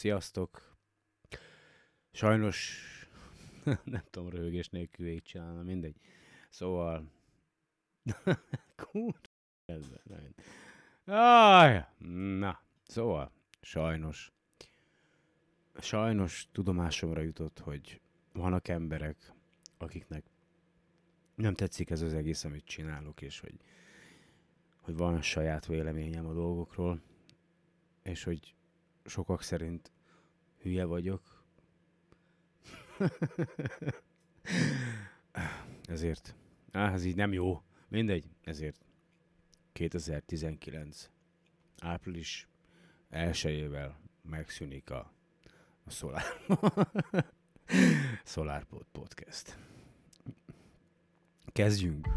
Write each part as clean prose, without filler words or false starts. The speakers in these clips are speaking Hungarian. Sziasztok! Sajnos nem tudom röhögés nélkül végigcsinálni, mindegy. Szóval... Szóval, sajnos tudomásomra jutott, hogy vannak emberek, akiknek nem tetszik ez az egész, amit csinálok, és hogy van a saját véleményem a dolgokról, és hogy sokak szerint hülye vagyok. Ezért. Ez így nem jó. Mindegy, ezért 2019 április 1-jével megszűnik a SolarPod podcast. Kezdjünk!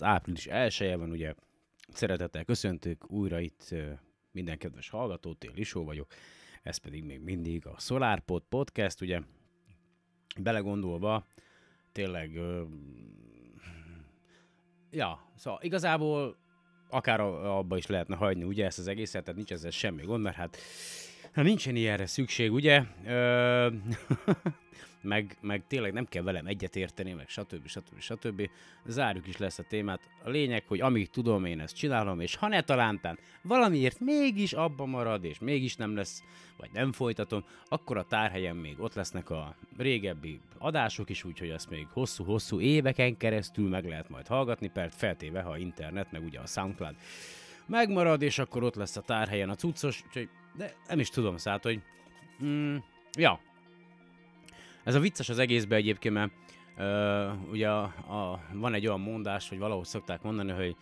április 1-je van, ugye szeretettel köszöntök újra itt minden kedves hallgatót, én Lisó vagyok, ez pedig még mindig a SolarPod podcast, ugye belegondolva tényleg, szóval igazából akár abba is lehetne hagyni ugye ezt az egészet, tehát nincs ezzel semmi gond, mert hát nincsen ilyenre szükség, ugye? Meg tényleg nem kell velem egyetérteni, meg stb. Zárjuk is lesz a témát. A lényeg, hogy amíg tudom, én ezt csinálom, és ha ne talántán valamiért mégis abba marad, és mégis nem lesz, vagy nem folytatom, akkor a tárhelyen még ott lesznek a régebbi adások is, úgyhogy ezt még hosszú-hosszú éveken keresztül meg lehet majd hallgatni, feltéve, ha internet, meg ugye a SoundCloud megmarad, és akkor ott lesz a tárhelyen a cuccos, úgyhogy de nem is tudom, szállt, hogy... Ez a vicces az egészben egyébként, mert ugye van egy olyan mondás, hogy valahogy szokták mondani, hogy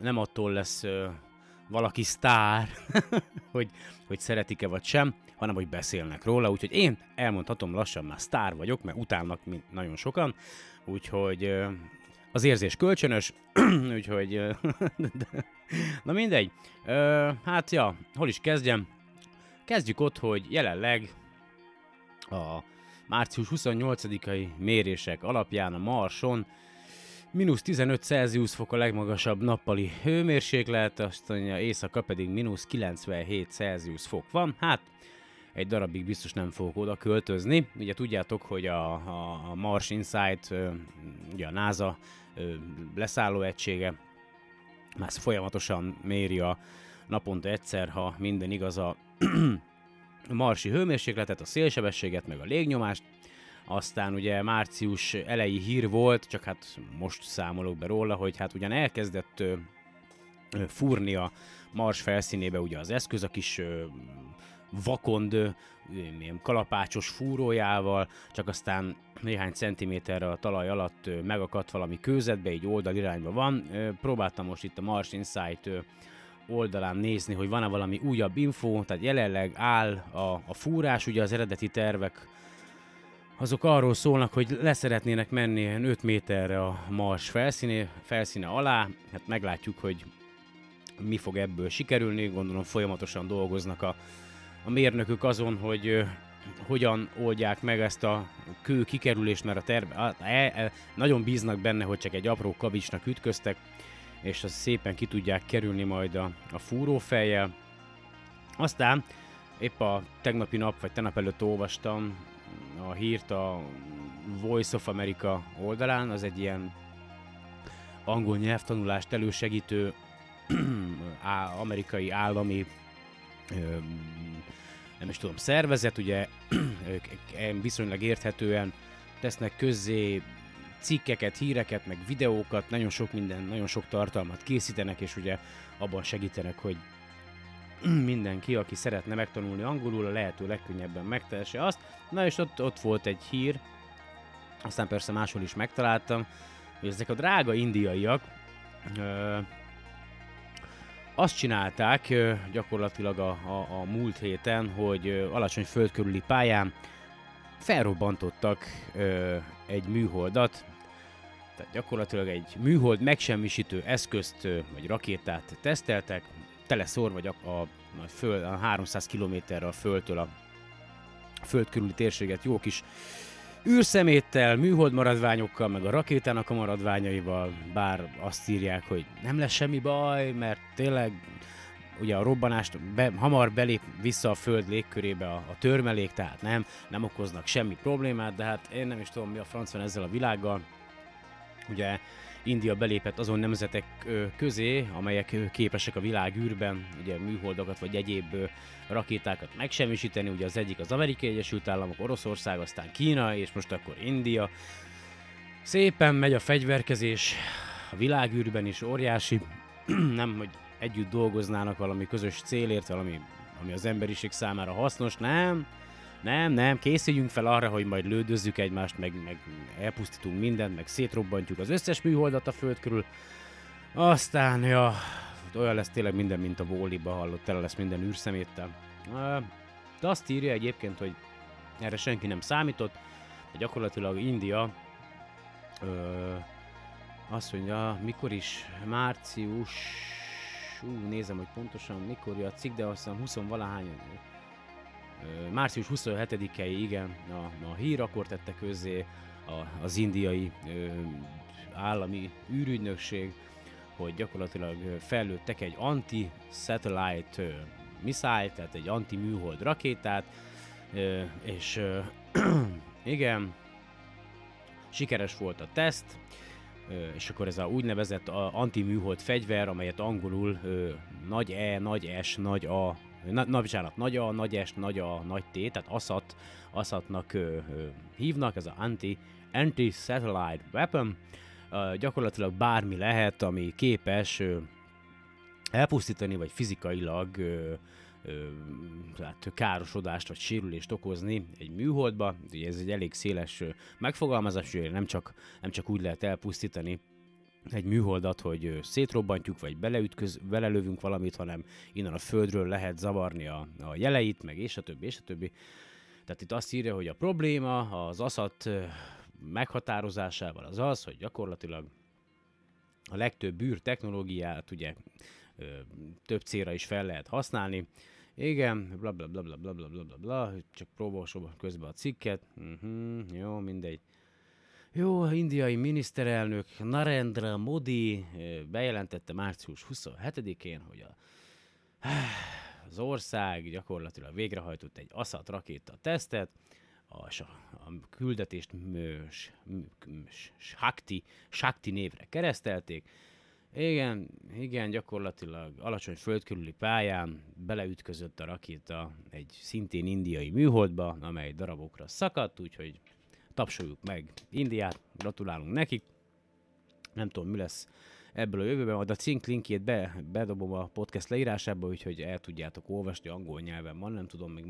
nem attól lesz valaki sztár, hogy szeretik-e vagy sem, hanem hogy beszélnek róla, úgyhogy én elmondhatom lassan, már sztár vagyok, mert utálnak nagyon sokan, úgyhogy... Az érzés kölcsönös, úgyhogy... Na mindegy. Hol is kezdjem? Kezdjük ott, hogy jelenleg a március 28-ai mérések alapján a Marson -15 Celsius fok a legmagasabb nappali hőmérséklet, azt mondja, éjszaka pedig -97 Celsius fok van. Hát, egy darabig biztos nem fogok oda költözni. Ugye tudjátok, hogy a Mars Insight, ugye a NASA leszálló egysége, már folyamatosan méri a naponta egyszer, ha minden igaz, a marsi hőmérsékletet, a szélsebességet, meg a légnyomást. Aztán ugye március elejé hír volt, csak hát most számolok be róla, hogy hát ugyan elkezdett fúrni a Mars felszínébe ugye az eszköz, a kis vakond, kalapácsos fúrójával, csak aztán néhány centiméterre a talaj alatt megakadt valami kőzetbe, így oldalirányba van. Próbáltam most itt a Mars Insight oldalán nézni, hogy van-e valami újabb info, tehát jelenleg áll a fúrás, ugye az eredeti tervek azok arról szólnak, hogy leszeretnének menni 5 méterre a Mars felszíne alá, hát meglátjuk, hogy mi fog ebből sikerülni, gondolom folyamatosan dolgoznak a mérnökök azon, hogy hogyan oldják meg ezt a kő kikerülést, mert a nagyon bíznak benne, hogy csak egy apró kavicsnak ütköztek, és azt szépen ki tudják kerülni majd a fúrófejjel. Aztán épp a tegnapi nap, vagy tegnap előtt olvastam a hírt a Voice of America oldalán, az egy ilyen angol nyelvtanulást elősegítő amerikai állami nem is tudom, szervezet, ugye ők viszonylag érthetően tesznek közzé cikkeket, híreket, meg videókat, nagyon sok minden, nagyon sok tartalmat készítenek, és ugye abban segítenek, hogy mindenki, aki szeretne megtanulni angolul, a lehető legkönnyebben megtehesse azt. Na és ott volt egy hír, aztán persze máshol is megtaláltam, hogy ezek a drága indiaiak azt csinálták gyakorlatilag a múlt héten, hogy alacsony föld körüli pályán felrobbantottak egy műholdat, tehát gyakorlatilag egy műhold megsemmisítő eszközt vagy rakétát teszteltek, teleszorva a 300 kilométerre a Földtől a Föld körüli térséget jó kis űrszeméttel, műhold maradványokkal, meg a rakétának a maradványaival, bár azt írják, hogy nem lesz semmi baj, mert tényleg ugye a robbanást hamar belép vissza a Föld légkörébe a törmelék, tehát nem okoznak semmi problémát, de hát én nem is tudom, mi a franc van ezzel a világgal. Ugye India belépett azon nemzetek közé, amelyek képesek a világűrben ugye műholdakat vagy egyéb rakétákat megsemmisíteni, ugye az egyik az Amerikai Egyesült Államok, Oroszország, aztán Kína, és most akkor India. Szépen megy a fegyverkezés a világűrben is, óriási, nem hogy együtt dolgoznának valami közös célért, valami, ami az emberiség számára hasznos, nem, készüljünk fel arra, hogy majd lődözzük egymást, meg elpusztítunk mindent, meg szétrobbantjuk az összes műholdat a Föld körül. Aztán, olyan lesz tényleg minden, mint a Wall-E-ba hallott, tele lesz minden űrszeméttel. De azt írja egyébként, hogy erre senki nem számított, de gyakorlatilag India azt mondja, mikor is március, nézem, hogy pontosan mikor jön a cikk, de azt hiszem 20-valahány március 27-ei, igen, a hír, akkor tette közzé az indiai állami űrügynökség, hogy gyakorlatilag fellőttek egy anti-satellite missile, tehát egy anti-műhold rakétát, és igen, sikeres volt a teszt, és akkor ez a úgynevezett anti-műhold fegyver, amelyet angolul nagy E, nagy S, nagy A, nagy A, nagy S, nagy A, nagy T, tehát ASAT-nak hívnak, ez az anti-satellite weapon. Gyakorlatilag bármi lehet, ami képes elpusztítani, vagy fizikailag károsodást, vagy sérülést okozni egy műholdba. Ugye ez egy elég széles megfogalmazás, hogy nem csak úgy lehet elpusztítani egy műholdat, hogy szétrobbantjuk, vagy belelövünk valamit, hanem innen a Földről lehet zavarni a jeleit, meg és a többi, és a többi. Tehát itt azt írja, hogy a probléma az ASAT meghatározásával az, hogy gyakorlatilag a legtöbb űrtechnológiát ugye több célra is fel lehet használni. Igen, blablabla, csak próbálom közben a cikket. Jó, mindegy. Jó, indiai miniszterelnök Narendra Modi bejelentette március 27-én, hogy az ország gyakorlatilag végrehajtott egy ASAT rakéta tesztet, a küldetést Shakti névre keresztelték. Igen, gyakorlatilag alacsony föld körüli pályán beleütközött a rakéta egy szintén indiai műholdba, amely darabokra szakadt, úgyhogy tapsoljuk meg Indiát, gratulálunk nekik. Nem tudom, mi lesz ebből a jövőben, majd a cink linkjét bedobom a podcast leírásába, úgyhogy el tudjátok olvasni, angol nyelven van, nem tudom, még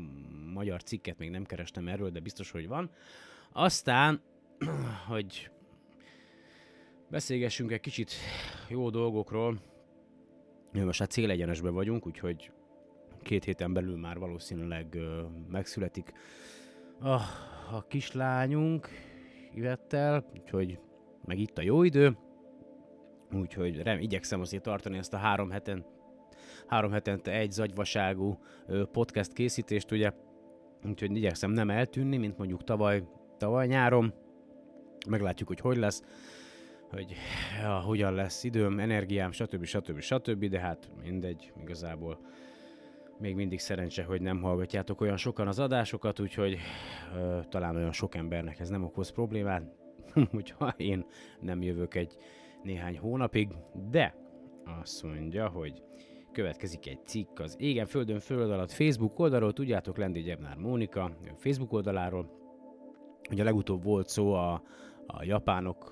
magyar cikket még nem kerestem erről, de biztos, hogy van. Aztán, hogy beszélgessünk egy kicsit jó dolgokról, most hát célegyenesben vagyunk, úgyhogy 2 héten belül már valószínűleg megszületik a kislányunk Ivettel, úgyhogy meg itt a jó idő, úgyhogy igyekszem azért tartani ezt a 3 hetente egy zagyvaságú podcast készítést, ugye, úgyhogy igyekszem nem eltűnni, mint mondjuk tavaly nyáron, meglátjuk, hogy lesz, hogy hogyan lesz időm, energiám, stb. De hát mindegy, igazából még mindig szerencse, hogy nem hallgatjátok olyan sokan az adásokat, úgyhogy talán olyan sok embernek ez nem okoz problémát, hogyha én nem jövök egy néhány hónapig, de azt mondja, hogy következik egy cikk az Égen, Földön, Föld alatt Facebook oldalról, tudjátok, Lendi Gyebnár Mónika Facebook oldaláról, ugye legutóbb volt szó a japánok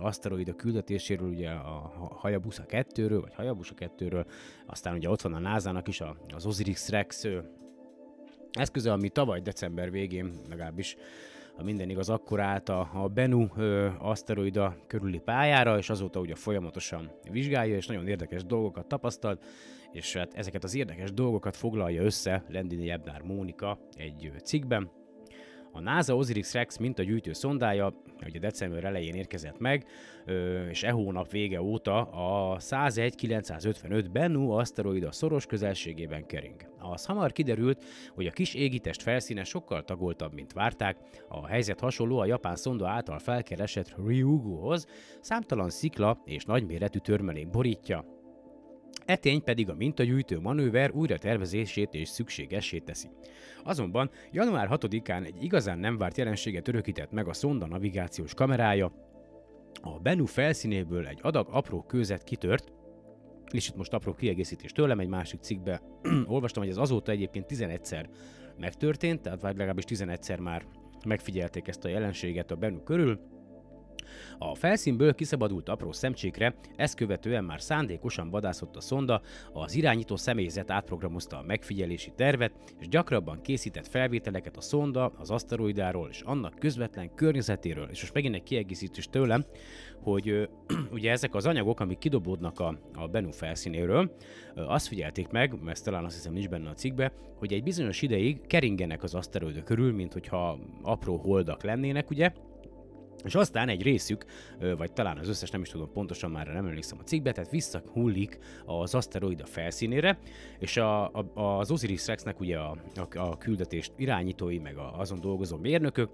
aszteroida küldetéséről, ugye a Hayabusa 2-ről, vagy Hayabusa 2-ről, aztán ugye ott van a NASA-nak is az Osiris Rex eszköze, ami tavaly december végén, legalábbis a minden igaz, akkor állt a Bennu aszteroida körüli pályára, és azóta ugye folyamatosan vizsgálja, és nagyon érdekes dolgokat tapasztalt, és hát ezeket az érdekes dolgokat foglalja össze Lendi Gyebnár Mónika egy cikkben. A NASA Osiris Rex mintagyűjtő szondája ugye december elején érkezett meg, és e hónap vége óta a 101-955 Bennu aszteroida szoros közelségében kering. Az hamar kiderült, hogy a kis égitest felszíne sokkal tagoltabb, mint várták. A helyzet hasonló a japán szonda által felkeresett Ryuguhoz, számtalan szikla és nagyméretű törmelék borítja. E tény pedig a mintagyűjtő manőver újra tervezését és szükségessé teszi. Azonban január 6-án egy igazán nem várt jelenséget örökített meg a szonda navigációs kamerája. A Bennu felszínéből egy adag apró kőzet kitört, és itt most apró kiegészítés tőlem, egy másik cikkbe olvastam, hogy ez azóta egyébként 11-szer megtörtént, tehát vagy legalábbis 11-szer már megfigyelték ezt a jelenséget a Bennu körül. A felszínből kiszabadult apró szemcsékre, ezt követően már szándékosan vadászott a szonda, az irányító személyzet átprogramozta a megfigyelési tervet, és gyakrabban készített felvételeket a szonda, az aszteroidáról és annak közvetlen környezetéről. És most megint egy kiegészítés tőlem, hogy ugye ezek az anyagok, amik kidobódnak a Bennu felszínéről, azt figyelték meg, ezt talán azt hiszem nincs benne a cikkbe, hogy egy bizonyos ideig keringenek az aszteroida körül, mint hogyha apró holdak lennének, ugye? És aztán egy részük, vagy talán az összes, nem is tudom pontosan, már nem emlékszem a cikkbe, tehát visszahullik az aszteroida felszínére, és az Osiris Rexnek ugye a küldetést irányítói, meg azon dolgozó mérnökök,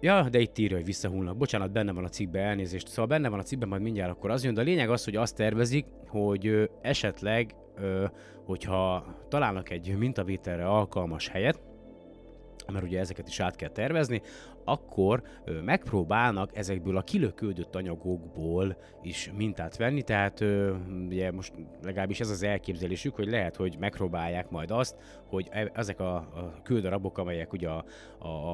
ja, de itt írja, hogy visszahullnak. Bocsánat, benne van a cikkben, elnézést. Szóval benne van a cikkben, majd mindjárt akkor az jön, de a lényeg az, hogy azt tervezik, hogy esetleg, hogyha találnak egy mintavételre alkalmas helyet, mert ugye ezeket is át kell tervezni, akkor megpróbálnak ezekből a kilöködött anyagokból is mintát venni, tehát ugye most legalábbis ez az elképzelésük, hogy lehet, hogy megpróbálják majd azt, hogy ezek a kődarabok, amelyek ugye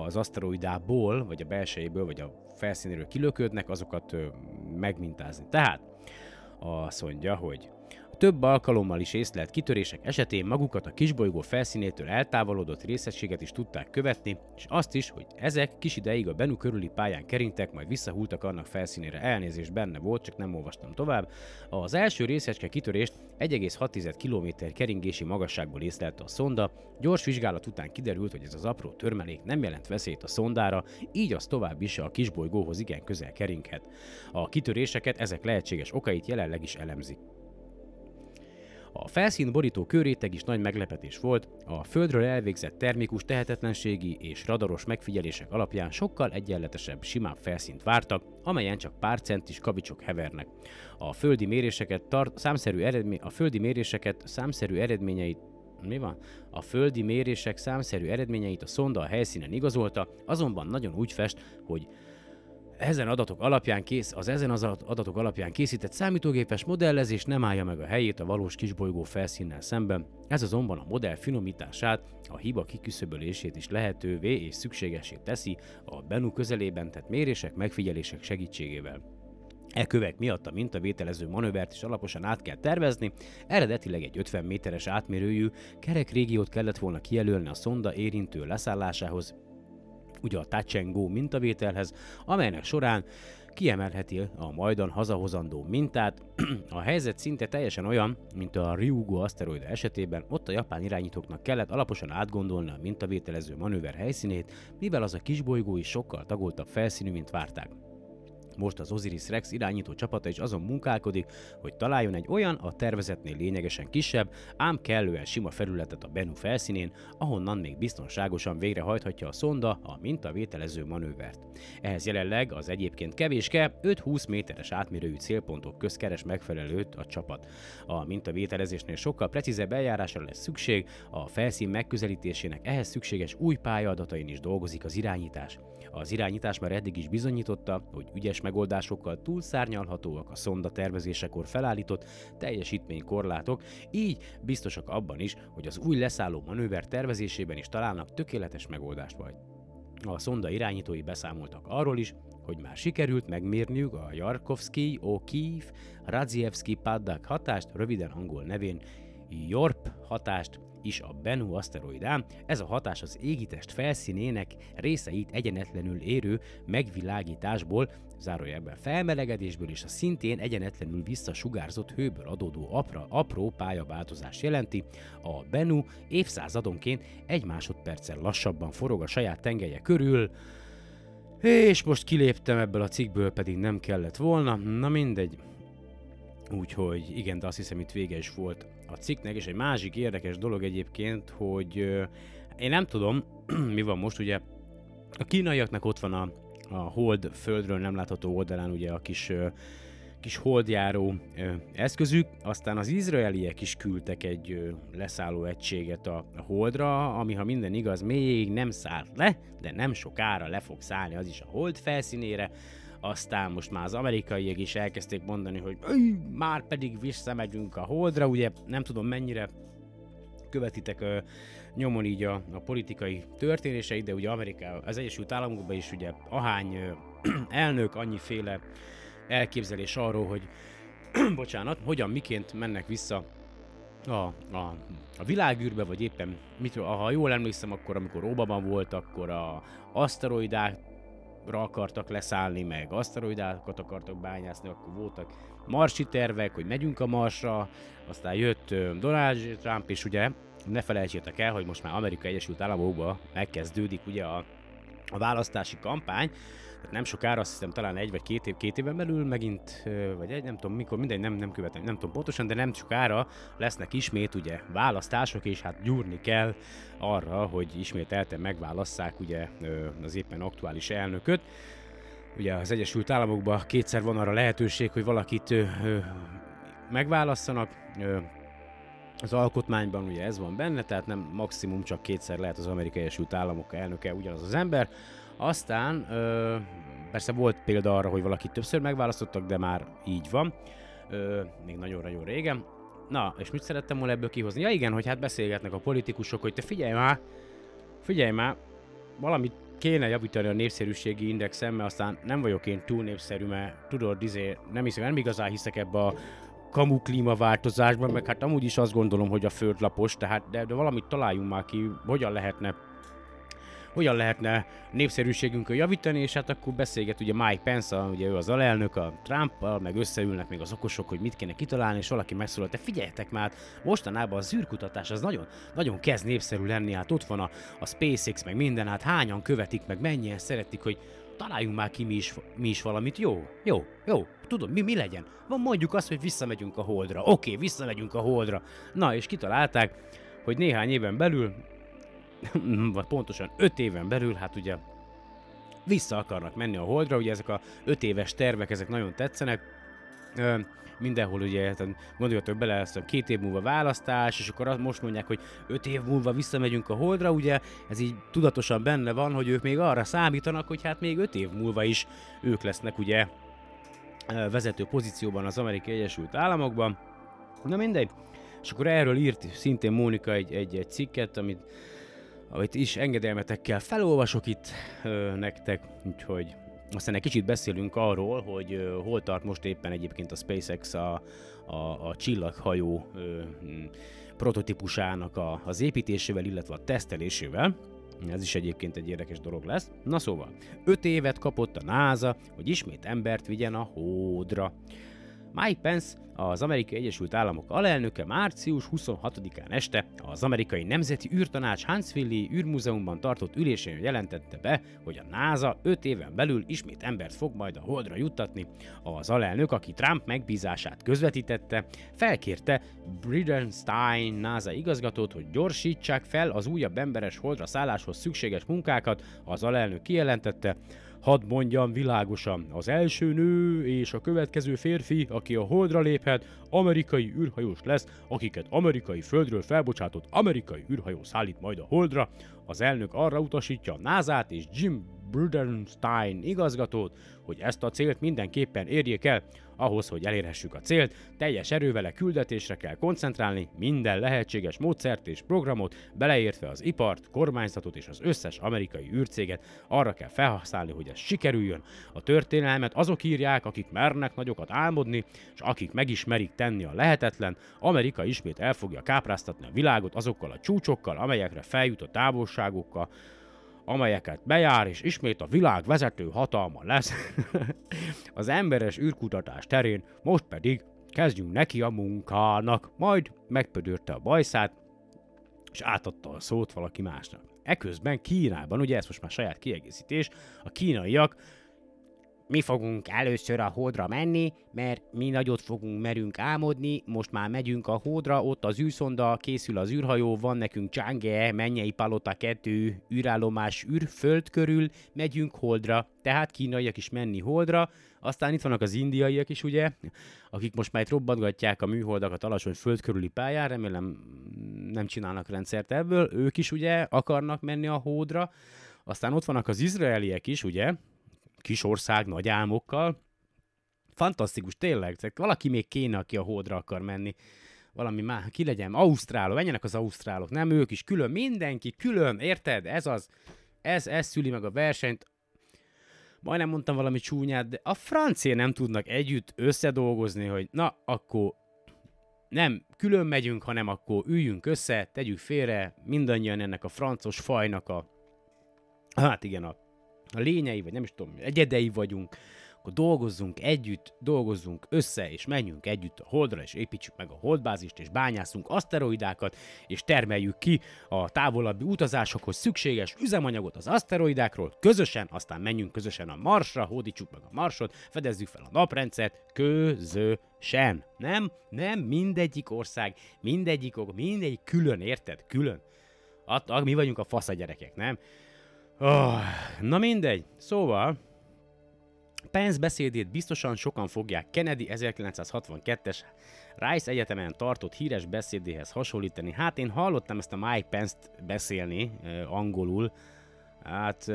az aszteroidából, vagy a belsejéből, vagy a felszínéről kilöködnek, azokat megmintázni. Tehát azt mondja, hogy több alkalommal is észlelt kitörések esetén magukat a kisbolygó felszínétől eltávolodott részegységet is tudták követni, és azt is, hogy ezek kis ideig a Bennu körüli pályán kerintek, majd visszahultak annak felszínére. Elnézést, benne volt, csak nem olvastam tovább. Az első részecske kitörést 1,6 km keringési magasságból észlelte a szonda. Gyors vizsgálat után kiderült, hogy ez az apró törmelék nem jelent veszélyt a szondára, így az tovább is a kisbolygóhoz igen közel keringhet. A kitöréseket, ezek lehetséges okait jelenleg is elemzik. A felszín borító kőréteg is nagy meglepetés volt, a Földről elvégzett termikus, tehetetlenségi és radaros megfigyelések alapján sokkal egyenletesebb, simább felszínt vártak, amelyen csak pár centis kavicsok hevernek. A földi mérések számszerű eredményeit a szonda a helyszínen igazolta, azonban nagyon úgy fest, hogy ezen adatok alapján készített számítógépes modellezés nem állja meg a helyét a valós kisbolygó felszínnel szemben. Ez azonban a modell finomítását, a hiba kiküszöbölését is lehetővé és szükségessé teszi a Bennu közelében tett mérések, megfigyelések segítségével. E kövek miatt a mintavételező manővert is alaposan át kell tervezni, eredetileg egy 50 méteres átmérőjű kerek régiót kellett volna kijelölni a szonda érintő leszállásához, ugye a Touch & Go mintavételhez, amelynek során kiemelheti a majdan hazahozandó mintát. A helyzet szinte teljesen olyan, mint a Ryugu aszteroida esetében, ott a japán irányítóknak kellett alaposan átgondolni a mintavételező manőver helyszínét, mivel az a kisbolygó is sokkal tagoltabb felszínű, mint várták. Most az Osiris Rex irányító csapata is azon munkálkodik, hogy találjon egy olyan, a tervezetnél lényegesen kisebb, ám kellően sima felületet a Bennu felszínén, ahonnan még biztonságosan végrehajthatja a szonda a mintavételező manővert. Ehhez jelenleg az egyébként kevéske 5-20 méteres átmérőjű célpontok közt keres megfelelőt a csapat. A mintavételezésnél sokkal precízebb eljárásra lesz szükség, a felszín megközelítésének ehhez szükséges új pályaadatain is dolgozik az irányítás. Az irányítás már eddig is bizonyította, hogy ügyes megoldásokkal túlszárnyalhatóak a szonda tervezésekor felállított teljesítménykorlátok, így biztosak abban is, hogy az új leszálló manőver tervezésében is találnak tökéletes megoldást majd. A szonda irányítói beszámoltak arról is, hogy már sikerült megmérniük a Yarkovsky-O'Keefe-Radzievskii-Paddack hatást, röviden angol nevén JORP hatást is a Bennu aszteroidán. Ez a hatás az égitest felszínének részeit egyenetlenül érő megvilágításból, zárójelben felmelegedésből és a szintén egyenetlenül visszasugárzott hőből adódó apró pályaváltozást jelenti. A Bennu évszázadonként egy másodperccel lassabban forog a saját tengelye körül, és most kiléptem ebből a cikkből, pedig nem kellett volna, na mindegy. Úgyhogy igen, de azt hiszem itt vége is volt a cikknek, és egy másik érdekes dolog egyébként, hogy én nem tudom, mi van most, ugye a kínaiaknak ott van a hold földről nem látható oldalán ugye a kis holdjáró eszközük, aztán az izraeliek is küldtek egy leszálló egységet a holdra, ami ha minden igaz még nem szállt le, de nem sokára le fog szállni az is a hold felszínére. Aztán most már az amerikaiak is elkezdték mondani, hogy már pedig visszamegyünk a holdra, ugye nem tudom mennyire követitek nyomon így a politikai történéseit, de ugye Amerika, az Egyesült Államokban is ugye ahány elnök, annyiféle elképzelés arról, hogy hogyan, miként mennek vissza a világűrbe, vagy éppen, ha jól emlékszem, akkor amikor Obama volt, akkor a aszteroidák akartak leszállni, meg aszteroidákat akartak bányászni, akkor voltak marsi tervek, hogy megyünk a Marsra, aztán jött Donald Trump, és ugye ne felejtsétek el, hogy most már Amerika Egyesült Államokban megkezdődik ugye a választási kampány, tehát nem sokára, azt hiszem talán két éven belül megint, vagy egy, nem tudom mikor, mindegy, nem követem, nem tudom pontosan, de nem sokára lesznek ismét ugye választások, és hát gyúrni kell arra, hogy ismételten megválasszák ugye az éppen aktuális elnököt. Ugye az Egyesült Államokban kétszer van arra lehetőség, hogy valakit megválasszanak, az alkotmányban ugye ez van benne, tehát nem maximum csak kétszer lehet az Amerikai Egyesült Államok elnöke ugyanaz az ember. Aztán persze volt példa arra, hogy valakit többször megválasztottak, de már így van, még nagyon-nagyon régen. Na, és mit szerettem volna ebből kihozni? Ja igen, hogy hát beszélgetnek a politikusok, hogy te figyelj már, valamit kéne javítani a népszerűségi indexen, mert aztán nem vagyok én túl népszerű, mert tudod, nem igazán hiszek ebbe a kamu klímaváltozásban, meg hát amúgy is azt gondolom, hogy a föld lapos, tehát de valamit találjunk már ki, hogyan lehetne népszerűségünkön javítani, és hát akkor beszélget ugye Mike Pence, ugye ő az alelnök, a Trumpal, meg összeülnek még az okosok, hogy mit kéne kitalálni, és valaki megszólalt, de figyeljetek már, mostanában az űrkutatás az nagyon, nagyon kezd népszerű lenni, hát ott van a SpaceX, meg minden, hát hányan követik, meg mennyien szeretik, hogy találjunk már ki mi is valamit, jó, tudod, mi legyen? Van mondjuk azt, hogy visszamegyünk a holdra, oké, visszamegyünk a holdra. Na, és kitalálták, hogy néhány éven belül, vagy pontosan 5 éven belül, hát ugye vissza akarnak menni a holdra, ugye ezek a 5 éves tervek, ezek nagyon tetszenek, mindenhol ugye, gondoljatok bele, aztán 2 év múlva választás, és akkor most mondják, hogy 5 év múlva visszamegyünk a holdra, ugye ez így tudatosan benne van, hogy ők még arra számítanak, hogy hát még 5 év múlva is ők lesznek ugye vezető pozícióban az Amerikai Egyesült Államokban. Na mindegy. És akkor erről írt szintén Mónika egy cikket, amit is engedelmetekkel felolvasok itt nektek, úgyhogy Aztán egy kicsit beszélünk arról, hogy hol tart most éppen egyébként a SpaceX a csillaghajó prototípusának az építésével, illetve a tesztelésével. Ez is egyébként egy érdekes dolog lesz. Na szóval, 5 évet kapott a NASA, hogy ismét embert vigyen a Holdra. Mike Pence, az Amerikai Egyesült Államok alelnöke március 26-án este az Amerikai Nemzeti űrtanács Huntsville-i űrmúzeumban tartott ülésén jelentette be, hogy a NASA 5 éven belül ismét embert fog majd a Holdra juttatni. Az alelnök, aki Trump megbízását közvetítette, felkérte Bridenstine NASA igazgatót, hogy gyorsítsák fel az újabb emberes Holdra szálláshoz szükséges munkákat. Az alelnök kijelentette: "Hadd mondjam világosan, az első nő és a következő férfi, aki a Holdra léphet, amerikai űrhajós lesz, akiket amerikai földről felbocsátott amerikai űrhajó szállít majd a Holdra." Az elnök arra utasítja a NASA-t és Jim Bridenstine igazgatót, hogy ezt a célt mindenképpen érjék el. Ahhoz, hogy elérhessük a célt, teljes erővel a küldetésre kell koncentrálni, minden lehetséges módszert és programot, beleértve az ipart, kormányzatot és az összes amerikai űrcéget, arra kell felhasználni, hogy ez sikerüljön. A történelmet azok írják, akik mernek nagyokat álmodni, és akik megismerik tenni a lehetetlen. Amerika ismét el fogja kápráztatni a világot azokkal a csúcsokkal, amelyekre feljut, a távolságokkal, amelyeket bejár, és ismét a világ vezető hatalma lesz az emberes űrkutatás terén, most pedig kezdjünk neki a munkának. Majd megpödörte a bajszát, és átadta a szót valaki másnak. Eközben Kínában, ugye ez most már saját kiegészítés, a kínaiak: "Mi fogunk először a Holdra menni, mert mi nagyot fogunk merünk álmodni, most már megyünk a Holdra, ott az űrszonda, készül az űrhajó, van nekünk Chang'e, mennyei palota 2, űrállomás, űrföld körül, megyünk Holdra." Tehát kínaiak is menni Holdra, aztán itt vannak az indiaiak is, ugye, akik most már itt robbantgatják a műholdakat alacsony föld körüli pályán, remélem nem csinálnak rendszert ebből, ők is ugye akarnak menni a Holdra, aztán ott vannak az izraeliek is, ugye, kis ország, nagy álmokkal. Fantasztikus, tényleg. Valaki még kéne, aki a Holdra akar menni. Valami már, ki legyen? Ausztrálok, menjenek az ausztrálok. Nem, ők is külön, mindenki külön, érted? Ez az, ez szüli meg a versenyt. Majdnem mondtam valami csúnyát, de a franciák nem tudnak együtt összedolgozni, hogy na, akkor nem külön megyünk, hanem akkor üljünk össze, tegyük félre mindannyian ennek a francos fajnak a... Hát igen, a lényei, vagy nem is tudom, egyedei vagyunk, akkor dolgozzunk együtt, dolgozzunk össze, és menjünk együtt a Holdra, és építsük meg a holdbázist, és bányászunk aszteroidákat, és termeljük ki a távolabbi utazásokhoz szükséges üzemanyagot az aszteroidákról, közösen, aztán menjünk közösen a Marsra, hódítsuk meg a Marsot, fedezzük fel a naprendszert, közösen. Nem, mindegyik ország, mindegyik külön, érted, külön. Mi vagyunk a fasz a gyerekek, nem? Oh, na mindegy, szóval Pence beszédét biztosan sokan fogják Kennedy 1962-es Rice Egyetemen tartott híres beszédéhez hasonlítani. Hát én hallottam ezt a Mike Pence-t beszélni angolul, hát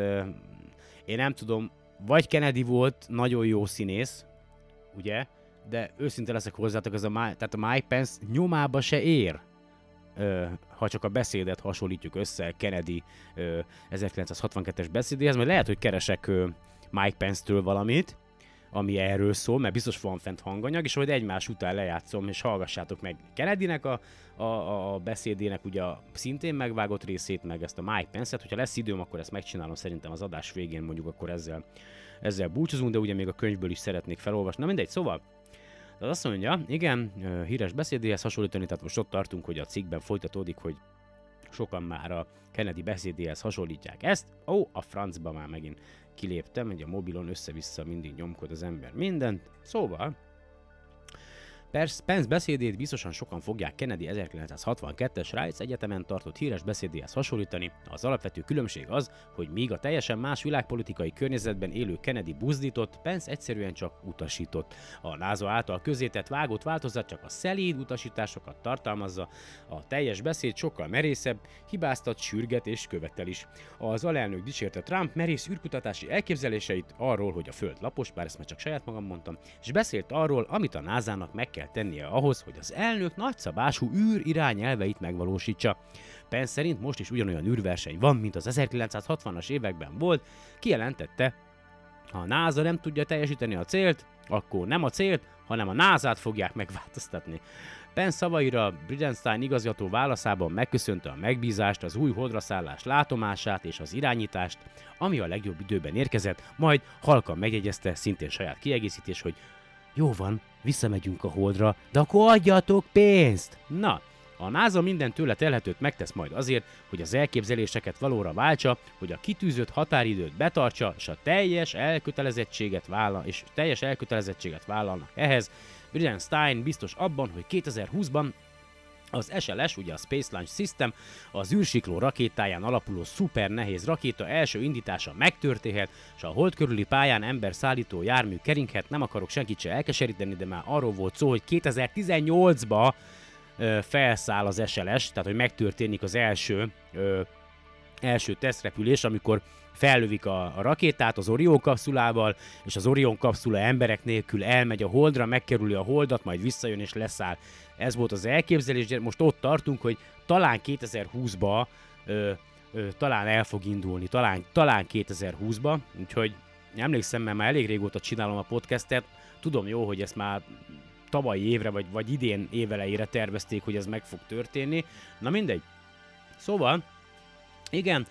én nem tudom, vagy Kennedy volt nagyon jó színész, ugye, de őszinte leszek hozzátok, tehát a Mike Pence nyomába se ér. Ha csak a beszédet hasonlítjuk össze Kennedy 1962-es beszédéhez, majd lehet, hogy keresek Mike Pence-től valamit, ami erről szól, mert biztos van fent hanganyag, és majd egymás után lejátszom, és hallgassátok meg Kennedynek a beszédének ugye szintén megvágott részét, meg ezt a Mike Pence-et. Hogyha lesz időm, akkor ezt megcsinálom szerintem az adás végén, mondjuk akkor ezzel búcsúzunk, de ugye még a könyvből is szeretnék felolvasni. Na mindegy, szóval az azt mondja, igen, híres beszédéhez hasonlítani, tehát most ott tartunk, hogy a cikkben folytatódik, hogy sokan már a Kennedy beszédéhez hasonlítják ezt. Ó, a francba már megint kiléptem, hogy a mobilon össze-vissza mindig nyomkod az ember mindent. Szóval, Pence beszédét biztosan sokan fogják Kennedy 1962-es Rice Egyetemen tartott híres beszédéhez hasonlítani. Az alapvető különbség az, hogy míg a teljesen más világpolitikai környezetben élő Kennedy buzdított, Pence egyszerűen csak utasított. A NASA által közzétett vágott változat csak a szelíd utasításokat tartalmazza, a teljes beszéd sokkal merészebb, hibáztat, sürget és követel is. Az alelnök dicsérte Trump merész űrkutatási elképzeléseit, arról, hogy a Föld lapos, bár ezt már csak saját magam mondtam, és beszélt arról, amit a NASA-nak meg kell tennie ahhoz, hogy az elnök nagyszabású űrirányelveit megvalósítsa. Pence szerint most is ugyanolyan űrverseny van, mint az 1960-as években volt, kijelentette, Ha a NASA nem tudja teljesíteni a célt, akkor nem a célt, hanem a NASA-t fogják megváltoztatni. Pence szavaira Bridenstine igazgató válaszában megköszönte a megbízást, az új holdraszállás látomását és az irányítást, ami a legjobb időben érkezett, majd halkan megjegyezte, szintén saját kiegészítés, hogy jó van, visszamegyünk a holdra, de akkor adjatok pénzt! Na, a NASA minden tőle telhetőt megtesz majd azért, hogy az elképzeléseket valóra váltsa, hogy a kitűzött határidőt betartsa, és a teljes elkötelezettséget vállalnak ehhez. Bridenstine biztos abban, hogy 2020-ban az SLS, ugye a Space Launch System, az űrsikló rakétáján alapuló szupernehéz rakéta első indítása megtörténhet, és a hold körüli pályán ember szállító jármű keringhet. Nem akarok senkit se elkeseríteni, de már arról volt szó, hogy 2018-ba felszáll az SLS, tehát hogy megtörténik az első tesztrepülés, amikor fellövik a rakétát az Orion kapszulával, és az Orion kapszula emberek nélkül elmegy a holdra, megkerüli a holdat, majd visszajön és leszáll. Ez volt az elképzelés, de most ott tartunk, hogy talán 2020-ba talán el fog indulni, talán 2020-ba, úgyhogy emlékszem, mert már elég régóta csinálom a podcastet, tudom jó, hogy ezt már tavalyi évre, vagy idén évelejére tervezték, hogy ez meg fog történni. Na mindegy. Szóval, igen,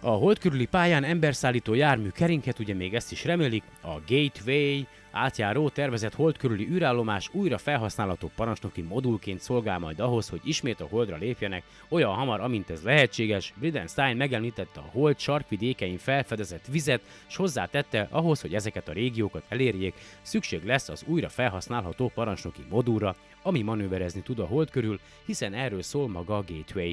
a hold körüli pályán emberszállító jármű keringhet, ugye még ezt is remélik, a Gateway átjáró tervezett hold körüli űrállomás újra felhasználható parancsnoki modulként szolgál majd ahhoz, hogy ismét a holdra lépjenek, olyan hamar, amint ez lehetséges. Bridenstine megemlítette a hold sarkvidékein felfedezett vizet, és hozzátette, ahhoz, hogy ezeket a régiókat elérjék, szükség lesz az újra felhasználható parancsnoki modulra, ami manőverezni tud a hold körül, hiszen erről szól maga a Gateway.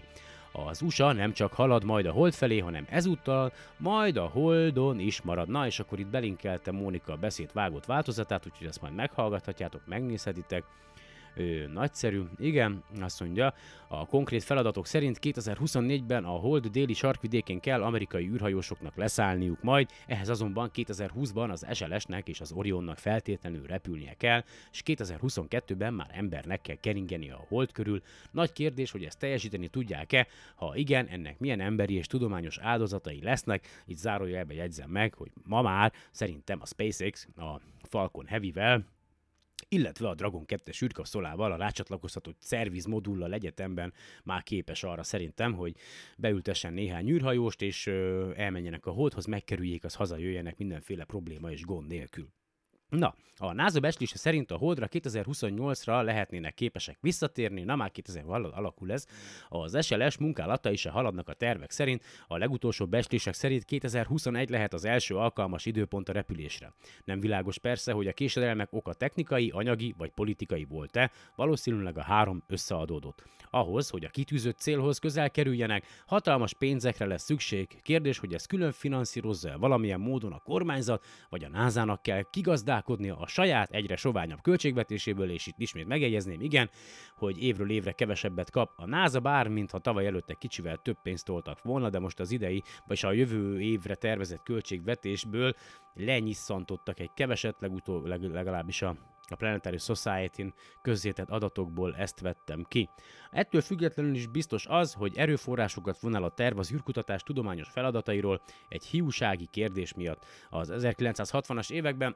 Az USA nem csak halad majd a hold felé, hanem ezúttal majd a holdon is marad. Na, és akkor itt belinkelte Mónika a beszéd vágott változatát, úgyhogy ezt majd meghallgathatjátok, megnézhetitek. Nagyszerű. Igen, azt mondja, a konkrét feladatok szerint 2024-ben a hold déli sarkvidékén kell amerikai űrhajósoknak leszállniuk majd, ehhez azonban 2020-ban az SLS-nek és az Orionnak feltétlenül repülnie kell, és 2022-ben már embernek kell keringeni a hold körül. Nagy kérdés, hogy ezt teljesíteni tudják-e, ha igen, ennek milyen emberi és tudományos áldozatai lesznek. Itt zárójelbe jegyzem meg, hogy ma már szerintem a SpaceX a Falcon Heavy-vel, illetve a Dragon 2-es űrkapszulával, a rácsatlakozható szervizmodullal egyetemben már képes arra szerintem, hogy beültessen néhány űrhajóst, és elmenjenek a holdhoz, megkerüljék, az hazajöjjenek mindenféle probléma és gond nélkül. Na, a NASA becslése szerint a holdra 2028-ra lehetnének képesek visszatérni, na már 2000-ban alakul ez. Az SLS munkálatai se haladnak a tervek szerint, a legutolsó becslések szerint 2021 lehet az első alkalmas időpont a repülésre. Nem világos persze, hogy a késedelmek oka technikai, anyagi vagy politikai volt-e, valószínűleg a három összeadódott. Ahhoz, hogy a kitűzött célhoz közel kerüljenek, hatalmas pénzekre lesz szükség, kérdés, hogy ez külön finanszírozza valamilyen módon a kormányzat, vagy a NASA-nak kell a saját egyre soványabb költségvetéséből, és itt ismét megjegyezném, igen, hogy évről évre kevesebbet kap a NASA, bár mintha tavaly előtte kicsivel több pénzt toltak volna, de most az idei, vagyis a jövő évre tervezett költségvetésből lenyisszantottak egy keveset, legalábbis a Planetary Society-n közzétett adatokból ezt vettem ki. Ettől függetlenül is biztos az, hogy erőforrásokat vonál a terv az űrkutatás tudományos feladatairól egy hiúsági kérdés miatt. Az 1960-as években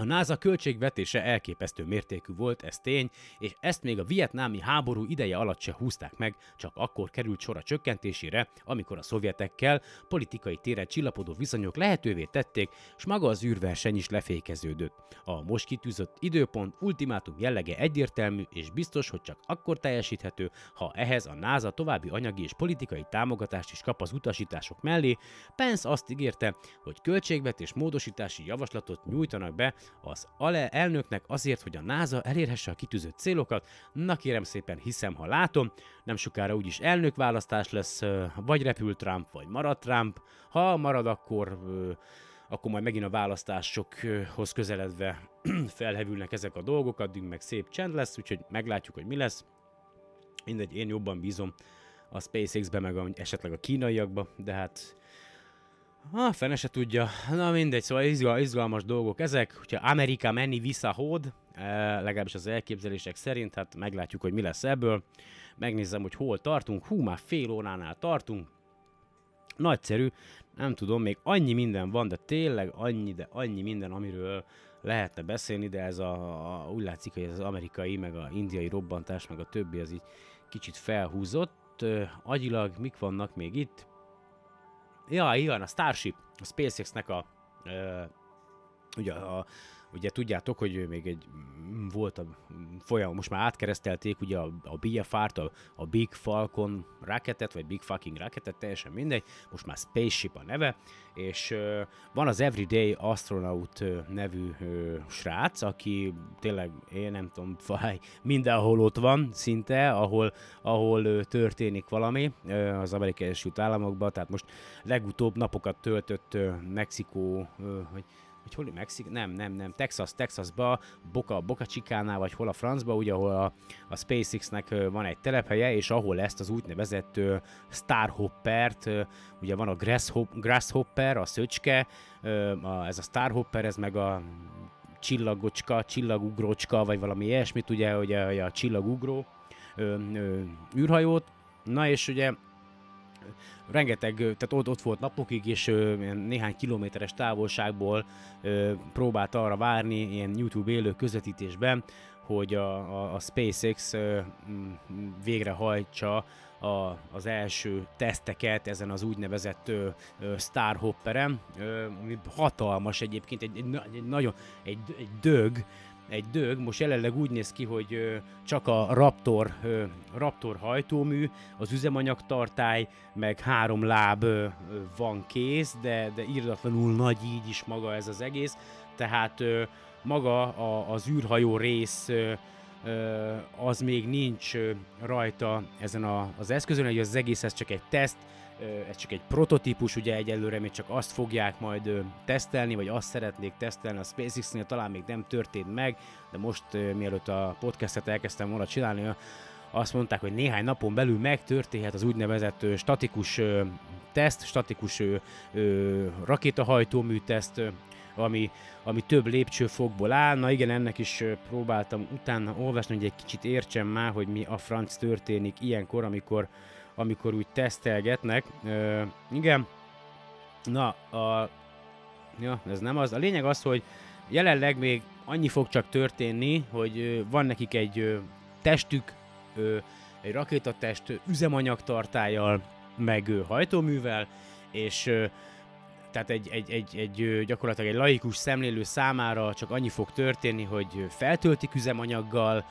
a NASA költségvetése elképesztő mértékű volt, ez tény, és ezt még a vietnámi háború ideje alatt se húzták meg, csak akkor került sor a csökkentésére, amikor a szovjetekkel politikai téren csillapodó viszonyok lehetővé tették, s maga az űrverseny is lefékeződött. A most kitűzött időpont ultimátum jellege egyértelmű, és biztos, hogy csak akkor teljesíthető, ha ehhez a NASA további anyagi és politikai támogatást is kap az utasítások mellé. Pence azt ígérte, hogy költségvetés módosítási javaslatot nyújtanak be az elnöknek azért, hogy a NASA elérhesse a kitűzött célokat. Na kérem szépen, hiszem, ha látom, nem sokára úgyis elnökválasztás lesz, vagy repül Trump, vagy marad Trump. Ha marad, akkor majd megint a választásokhoz közeledve felhevülnek ezek a dolgok, addig meg szép csend lesz, úgyhogy meglátjuk, hogy mi lesz. Mindegy, én jobban bízom a SpaceX-be, meg esetleg a kínaiakba, de hát... fene se tudja. Na mindegy, szóval izgalmas dolgok ezek. Hogyha Amerika menni vissza hold, legalábbis az elképzelések szerint, hát meglátjuk, hogy mi lesz ebből. Megnézem, hogy hol tartunk. Már fél óránál tartunk. Nagyszerű, nem tudom, még annyi minden van, de tényleg annyi, de annyi minden, amiről lehetne beszélni, de ez úgy látszik, hogy ez az amerikai, meg az indiai robbantás, meg a többi, az így kicsit felhúzott. Agyilag mik vannak még itt? Ja, igen, a Starship, a SpaceX-nek a... Ugye tudjátok, hogy még egy volt a folyam, most már átkeresztelték ugye a BFR-t, a Big Falcon raketet, vagy Big Fucking raketet, teljesen mindegy, most már Spaceship a neve, és van az Everyday Astronaut nevű srác, aki tényleg, én nem tudom, mindenhol ott van szinte, ahol történik valami az Amerikai Egyesült Államokban, tehát most legutóbb napokat töltött Mexikó, Texasba, Boca Chicánál, vagy hol a francba, ugye, ahol a SpaceX-nek van egy telephelye, és ahol ezt az úgynevezett Starhoppert, ugye van a Grasshopper, a szöcske, ez a Starhopper, ez meg a csillagugrocska, vagy valami ilyesmit, ugye a csillagugró űrhajót, na és ugye rengeteg, tehát ott volt napokig, és néhány kilométeres távolságból próbált arra várni ilyen YouTube élő közvetítésben, hogy a SpaceX végrehajtsa az első teszteket ezen az úgynevezett Starhopperen. Hatalmas egyébként, egy nagyon dög. Most jelenleg úgy néz ki, hogy csak a Raptor hajtómű, az üzemanyagtartály, meg 3 láb van kész, de irdatlanul nagy így is maga ez az egész. Tehát maga az űrhajó rész az még nincs rajta ezen az eszközön, hogy az egész ez csak egy teszt, ez csak egy prototípus, ugye egyelőre még csak azt fogják majd tesztelni, vagy azt szeretnék tesztelni a SpaceX-nél, talán még nem történt meg, de most mielőtt a podcastet elkezdtem volna csinálni, azt mondták, hogy néhány napon belül megtörténhet az úgynevezett statikus teszt, statikus rakétahajtómű teszt, ami több lépcsőfokból áll. Na igen, ennek is próbáltam utána olvasni, hogy egy kicsit értsem már, hogy mi a franc történik ilyenkor, amikor úgy tesztelgetnek. Igen, ez nem az. A lényeg az, hogy jelenleg még annyi fog csak történni, hogy van nekik egy testük, egy rakétatest üzemanyagtartállyal, meg hajtóművel, és tehát egy gyakorlatilag egy laikus szemlélő számára csak annyi fog történni, hogy feltöltik üzemanyaggal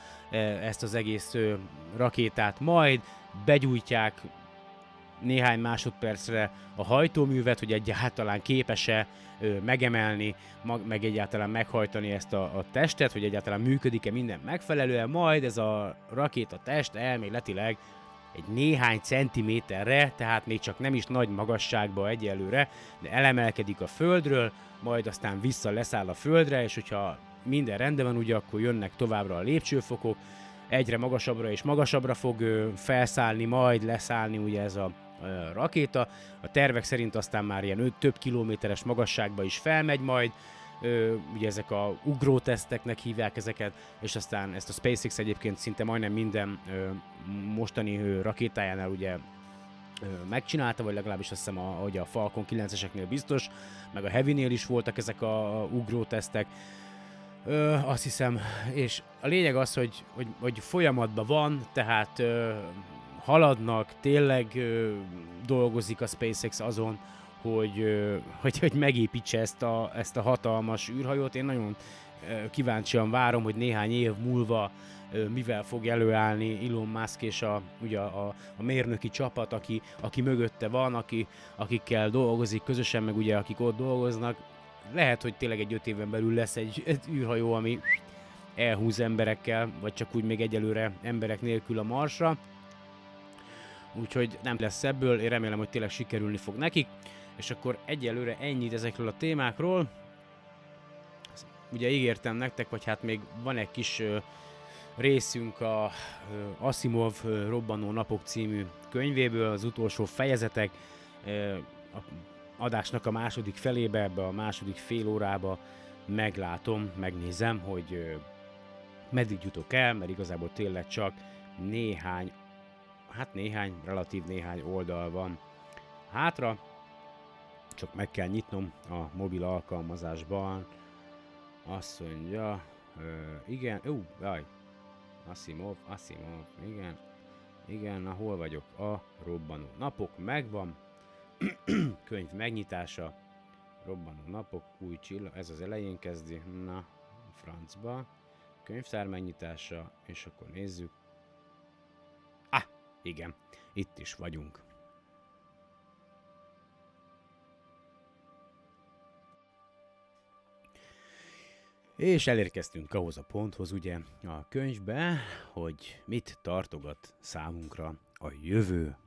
ezt az egész rakétát, majd begyújtják néhány másodpercre a hajtóművet, hogy egyáltalán képes-e megemelni, meg egyáltalán meghajtani ezt a testet, hogy egyáltalán működik-e minden megfelelően, majd ez a rakéta test elméletileg egy néhány centiméterre, tehát még csak nem is nagy magasságba egyelőre, de elemelkedik a földről, majd aztán vissza leszáll a földre, és hogyha minden rendben van, ugye akkor jönnek továbbra a lépcsőfokok, egyre magasabbra és magasabbra fog felszállni, majd leszállni ugye ez a rakéta. A tervek szerint aztán már ilyen több kilométeres magasságba is felmegy majd, ugye ezek a ugróteszteknek hívják ezeket, és aztán ezt a SpaceX egyébként szinte majdnem minden mostani rakétájánál ugye megcsinálta, vagy legalábbis azt hiszem, hogy a Falcon 9-eseknél biztos, meg a Heavy-nél is voltak ezek a ugrótesztek, azt hiszem, és a lényeg az, hogy folyamatban van, tehát haladnak, tényleg dolgozik a SpaceX azon, hogy megépítse ezt a hatalmas űrhajót. Én nagyon kíváncsian várom, hogy néhány év múlva mivel fog előállni Elon Musk és a mérnöki csapat, aki mögötte van, akikkel dolgozik közösen, meg ugye akik ott dolgoznak. Lehet, hogy tényleg egy 5 éven belül lesz egy űrhajó, ami elhúz emberekkel, vagy csak úgy még egyelőre emberek nélkül a Marsra. Úgyhogy nem lesz ebből, én remélem, hogy tényleg sikerülni fog nekik. És akkor egyelőre ennyit ezekről a témákról. Ugye ígértem nektek, vagy hát még van egy kis részünk a Asimov Robbanó napok című könyvéből, az utolsó fejezetek, a adásnak a második felébe, ebbe a második fél órába megnézem, hogy meddig jutok el, mert igazából tényleg csak néhány, relatív néhány oldal van hátra, csak meg kell nyitnom a mobil alkalmazásban. Azt mondja, igen, jaj, Asimov, igen, na hol vagyok? A robbanó napok, megvan, könyv megnyitása, robbanó napok, új csillag, ez az elején kezdi, na, francba, könyvtár megnyitása, és akkor nézzük. Igen, itt is vagyunk. És elérkeztünk ahhoz a ponthoz, ugye, a könyvbe, hogy mit tartogat számunkra a jövő.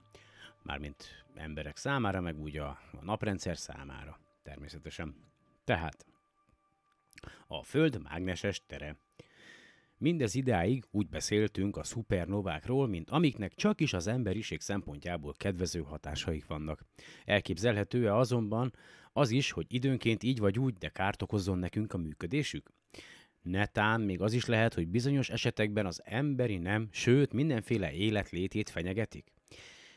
Mármint emberek számára, meg úgy a naprendszer számára, természetesen. Tehát a Föld mágneses tere. Mindez idáig úgy beszéltünk a szupernovákról, mint amiknek csak is az emberiség szempontjából kedvező hatásaik vannak. Elképzelhető-e azonban az is, hogy időnként így vagy úgy, de kárt okozzon nekünk a működésük? Netán még az is lehet, hogy bizonyos esetekben az emberi nem, sőt mindenféle élet létét fenyegetik.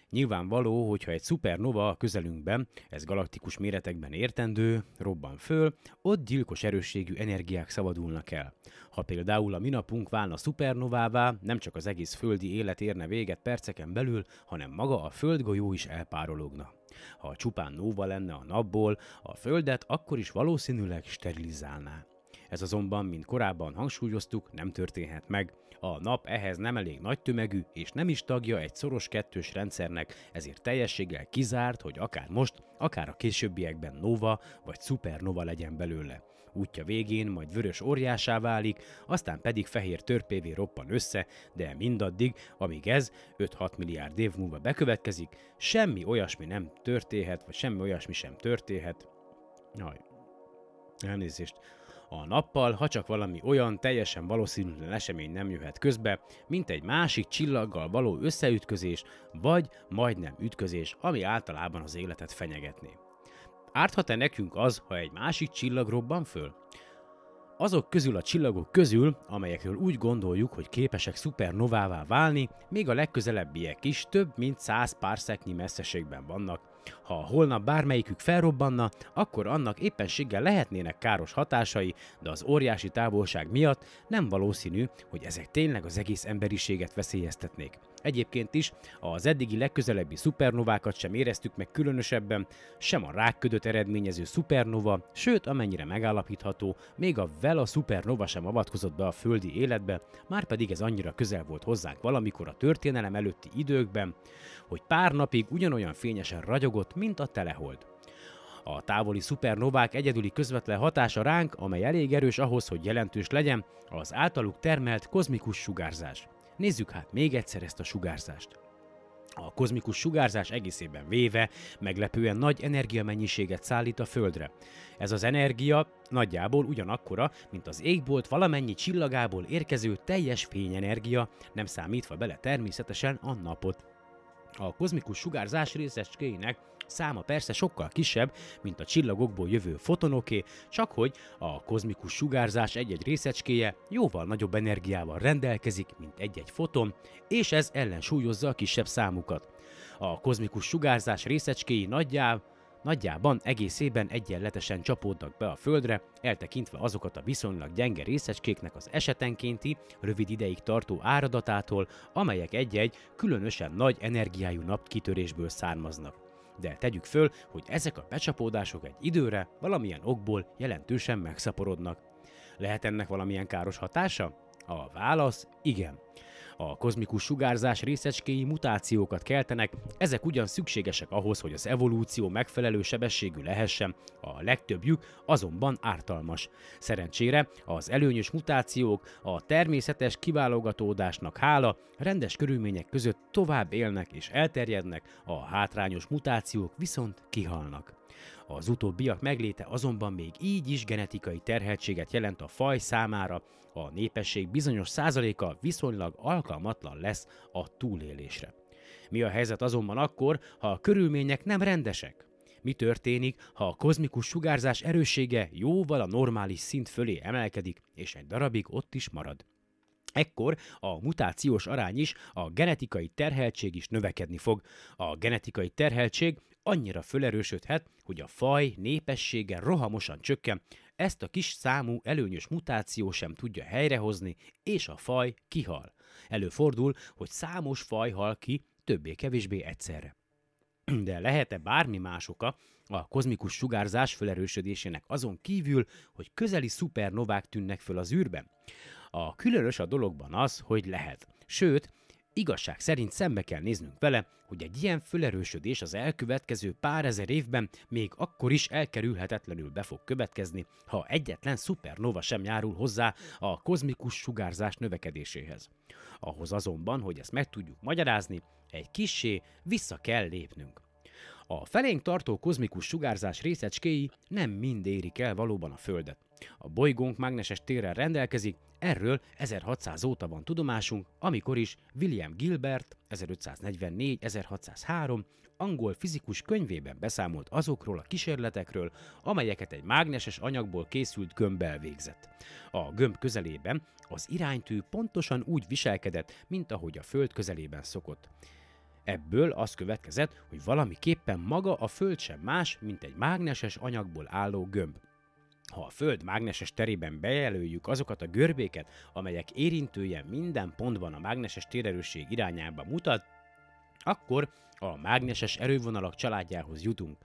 Nyilvánvaló, hogyha egy szupernova a közelünkben, ez galaktikus méretekben értendő, robban föl, ott gyilkos erősségű energiák szabadulnak el. Ha például a mi napunk válna szupernovává, nem csak az egész földi élet érne véget perceken belül, hanem maga a földgolyó is elpárologna. Ha csupán nóva lenne a napból, a földet akkor is valószínűleg sterilizálná. Ez azonban, mint korábban hangsúlyoztuk, nem történhet meg. A nap ehhez nem elég nagy tömegű, és nem is tagja egy szoros kettős rendszernek, ezért teljességgel kizárt, hogy akár most, akár a későbbiekben nova vagy szupernova legyen belőle. Útja végén majd vörös óriásá válik, aztán pedig fehér törpévé roppan össze, de mindaddig, amíg ez 5-6 milliárd év múlva bekövetkezik, semmi olyasmi nem történhet, vagy semmi olyasmi sem történhet. Elnézést. A nappal, ha csak valami olyan teljesen valószínűtlen esemény nem jöhet közbe, mint egy másik csillaggal való összeütközés, vagy majdnem ütközés, ami általában az életet fenyegetné. Árthat-e nekünk az, ha egy másik csillag robban föl? Azok közül a csillagok közül, amelyekről úgy gondoljuk, hogy képesek szupernovává válni, még a legközelebbiek is több mint 100 párszeknyi messzeségben vannak. Ha holnap bármelyikük felrobbanna, akkor annak éppenséggel lehetnének káros hatásai, de az óriási távolság miatt nem valószínű, hogy ezek tényleg az egész emberiséget veszélyeztetnék. Egyébként is az eddigi legközelebbi szupernovákat sem éreztük meg különösebben, sem a rákködöt eredményező szupernova, sőt, amennyire megállapítható, még a Vela szupernova sem avatkozott be a földi életbe, márpedig ez annyira közel volt hozzánk valamikor a történelem előtti időkben, hogy pár napig ugyanolyan fényesen ragyogott, mint a telehold. A távoli szupernovák egyedüli közvetlen hatása ránk, amely elég erős ahhoz, hogy jelentős legyen, az általuk termelt kozmikus sugárzás. Nézzük hát még egyszer ezt a sugárzást. A kozmikus sugárzás egészében véve meglepően nagy energiamennyiséget szállít a Földre. Ez az energia nagyjából ugyanakkora, mint az égbolt valamennyi csillagából érkező teljes fényenergia, nem számítva bele természetesen a napot. A kozmikus sugárzás részecskéinek száma persze sokkal kisebb, mint a csillagokból jövő fotonoké, csak hogy a kozmikus sugárzás egy-egy részecskéje jóval nagyobb energiával rendelkezik, mint egy-egy foton, és ez ellensúlyozza a kisebb számukat. A kozmikus sugárzás részecskéi nagyjában egészében egyenletesen csapódnak be a Földre, eltekintve azokat a viszonylag gyenge részecskéknek az esetenkénti, rövid ideig tartó áradatától, amelyek egy-egy különösen nagy energiájú napkitörésből származnak. De tegyük föl, hogy ezek a becsapódások egy időre valamilyen okból jelentősen megszaporodnak. Lehet ennek valamilyen káros hatása? A válasz igen. A kozmikus sugárzás részecskéi mutációkat keltenek, ezek ugyan szükségesek ahhoz, hogy az evolúció megfelelő sebességű lehessen, a legtöbbjük azonban ártalmas. Szerencsére az előnyös mutációk a természetes kiválogatódásnak hála rendes körülmények között tovább élnek és elterjednek, a hátrányos mutációk viszont kihalnak. Az utóbbiak megléte azonban még így is genetikai terheltséget jelent a faj számára, a népesség bizonyos százaléka viszonylag alkalmatlan lesz a túlélésre. Mi a helyzet azonban akkor, ha a körülmények nem rendesek? Mi történik, ha a kozmikus sugárzás erőssége jóval a normális szint fölé emelkedik, és egy darabig ott is marad? Ekkor a mutációs arány is, a genetikai terheltség is növekedni fog. A genetikai terheltség annyira fölerősödhet, hogy a faj népessége rohamosan csökken, ezt a kis számú előnyös mutáció sem tudja helyrehozni, és a faj kihal. Előfordul, hogy számos faj hal ki, többé-kevésbé egyszerre. De lehet-e bármi más oka a kozmikus sugárzás fölerősödésének azon kívül, hogy közeli szupernovák tűnnek föl az űrben? A különös a dologban az, hogy lehet. Sőt, igazság szerint szembe kell néznünk vele, hogy egy ilyen fölerősödés az elkövetkező pár ezer évben még akkor is elkerülhetetlenül be fog következni, ha egyetlen szupernova sem járul hozzá a kozmikus sugárzás növekedéséhez. Ahhoz azonban, hogy ezt meg tudjuk magyarázni, egy kissé vissza kell lépnünk. A felénk tartó kozmikus sugárzás részecskéi nem mind érik el valóban a Földet. A bolygónk mágneses térrel rendelkezik, erről 1600 óta van tudomásunk, amikor is William Gilbert 1544-1603 angol fizikus könyvében beszámolt azokról a kísérletekről, amelyeket egy mágneses anyagból készült gömbbel végzett. A gömb közelében az iránytű pontosan úgy viselkedett, mint ahogy a Föld közelében szokott. Ebből az következett, hogy valamiképpen maga a Föld sem más, mint egy mágneses anyagból álló gömb. Ha a Föld mágneses terében bejelöljük azokat a görbéket, amelyek érintője minden pontban a mágneses térerősség irányába mutat, akkor a mágneses erővonalak családjához jutunk.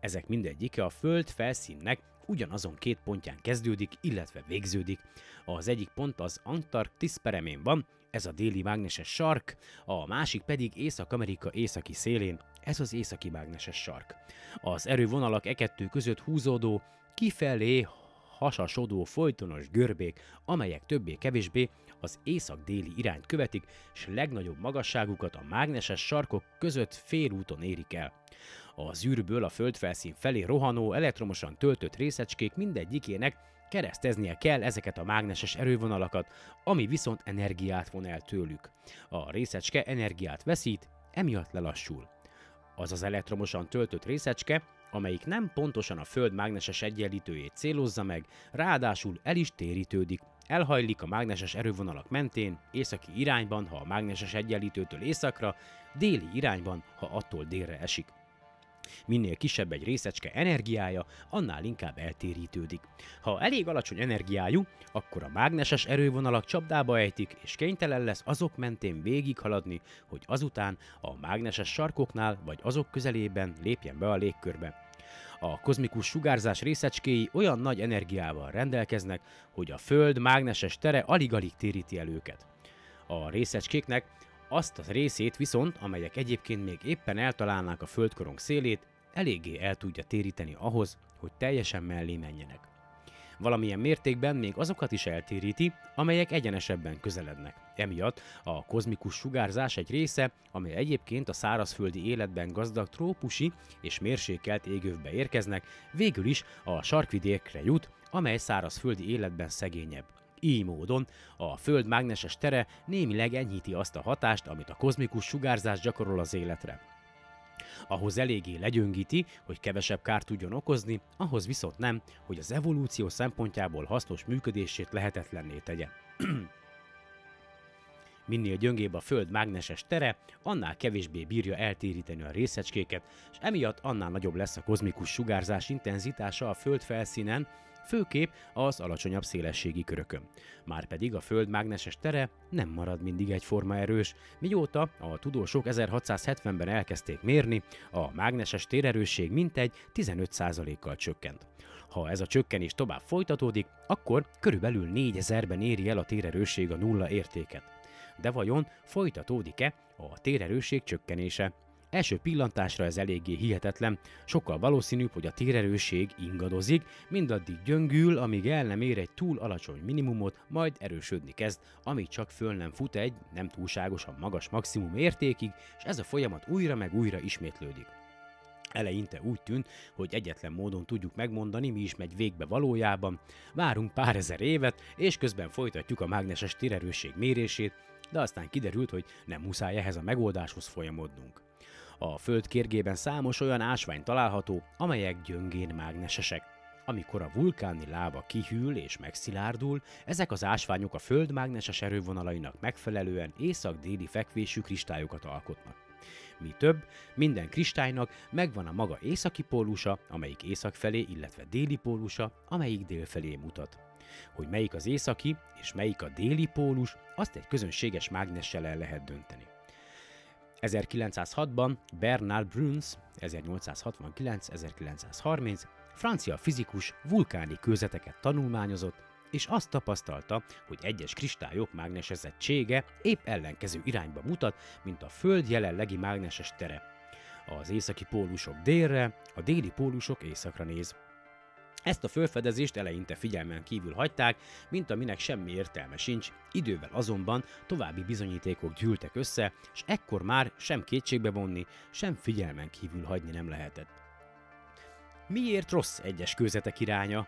Ezek mindegyike a Föld felszínnek ugyanazon két pontján kezdődik, illetve végződik. Az egyik pont az Antarktisz peremén van, ez a déli mágneses sark, a másik pedig Észak-Amerika északi szélén, ez az északi mágneses sark. Az erővonalak e kettő között húzódó, kifelé hasasodó folytonos görbék, amelyek többé-kevésbé az észak-déli irányt követik, és legnagyobb magasságukat a mágneses sarkok között félúton érik el. Az űrből a földfelszín felé rohanó, elektromosan töltött részecskék mindegyikének kereszteznie kell ezeket a mágneses erővonalakat, ami viszont energiát von el tőlük. A részecske energiát veszít, emiatt lelassul. Az az elektromosan töltött részecske, amelyik nem pontosan a Föld mágneses egyenlítőjét célozza meg, ráadásul el is térítődik, elhajlik a mágneses erővonalak mentén, északi irányban, ha a mágneses egyenlítőtől északra, déli irányban, ha attól délre esik. Minél kisebb egy részecske energiája, annál inkább eltérítődik. Ha elég alacsony energiájú, akkor a mágneses erővonalak csapdába ejtik, és kénytelen lesz azok mentén végighaladni, hogy azután a mágneses sarkoknál vagy azok közelében lépjen be a légkörbe. A kozmikus sugárzás részecskéi olyan nagy energiával rendelkeznek, hogy a Föld mágneses tere alig-alig téríti el őket. A részecskéknek azt a részét viszont, amelyek egyébként még éppen eltalálnák a földkorong szélét, eléggé el tudja téríteni ahhoz, hogy teljesen mellé menjenek. Valamilyen mértékben még azokat is eltéríti, amelyek egyenesebben közelednek. Emiatt a kozmikus sugárzás egy része, amely egyébként a szárazföldi életben gazdag trópusi és mérsékelt égövbe érkeznek, végül is a sarkvidékre jut, amely szárazföldi életben szegényebb. Így módon a Föld mágneses tere némileg enyhíti azt a hatást, amit a kozmikus sugárzás gyakorol az életre. Ahhoz eléggé legyöngíti, hogy kevesebb kárt tudjon okozni, ahhoz viszont nem, hogy az evolúció szempontjából hasznos működését lehetetlenné tegye. Minél gyöngébb a Föld mágneses tere, annál kevésbé bírja eltéríteni a részecskéket, és emiatt annál nagyobb lesz a kozmikus sugárzás intenzitása a Föld felszínen, főképp az alacsonyabb szélességi körökön. Márpedig a Föld mágneses tere nem marad mindig egyforma erős. Mióta a tudósok 1670-ben elkezdték mérni, a mágneses térerősség mintegy 15%-kal csökkent. Ha ez a csökkenés tovább folytatódik, akkor körülbelül 4000-ben éri el a térerősség a nulla értéket. De vajon folytatódik-e a térerősség csökkenése? Első pillantásra ez eléggé hihetetlen, sokkal valószínűbb, hogy a térerősség ingadozik, mindaddig gyöngül, amíg el nem ér egy túl alacsony minimumot, majd erősödni kezd, amíg csak föl nem fut egy nem túlságosan magas maximum értékig, és ez a folyamat újra meg újra ismétlődik. Eleinte úgy tűnt, hogy egyetlen módon tudjuk megmondani, mi is megy végbe valójában, várunk pár ezer évet, és közben folytatjuk a mágneses térerősség mérését, de aztán kiderült, hogy nem muszáj ehhez a megoldáshoz folyamodnunk. A Föld kérgében számos olyan ásvány található, amelyek gyöngén mágnesesek. Amikor a vulkáni láva kihűl és megszilárdul, ezek az ásványok a Föld mágneses erővonalainak megfelelően észak-déli fekvésű kristályokat alkotnak. Mi több, minden kristálynak megvan a maga északi pólusa, amelyik észak felé, illetve déli pólusa, amelyik dél felé mutat. Hogy melyik az északi és melyik a déli pólus, azt egy közönséges mágnessel el lehet dönteni. 1906-ban Bernard Bruns, 1869-1930, francia fizikus vulkáni kőzeteket tanulmányozott, és azt tapasztalta, hogy egyes kristályok mágnesezettsége épp ellenkező irányba mutat, mint a Föld jelenlegi mágneses tere. Az északi pólusok délre, a déli pólusok északra néz. Ezt a felfedezést eleinte figyelmen kívül hagyták, mint aminek semmi értelme sincs, idővel azonban további bizonyítékok gyűltek össze, és ekkor már sem kétségbe vonni, sem figyelmen kívül hagyni nem lehetett. Miért rossz egyes kőzetek iránya?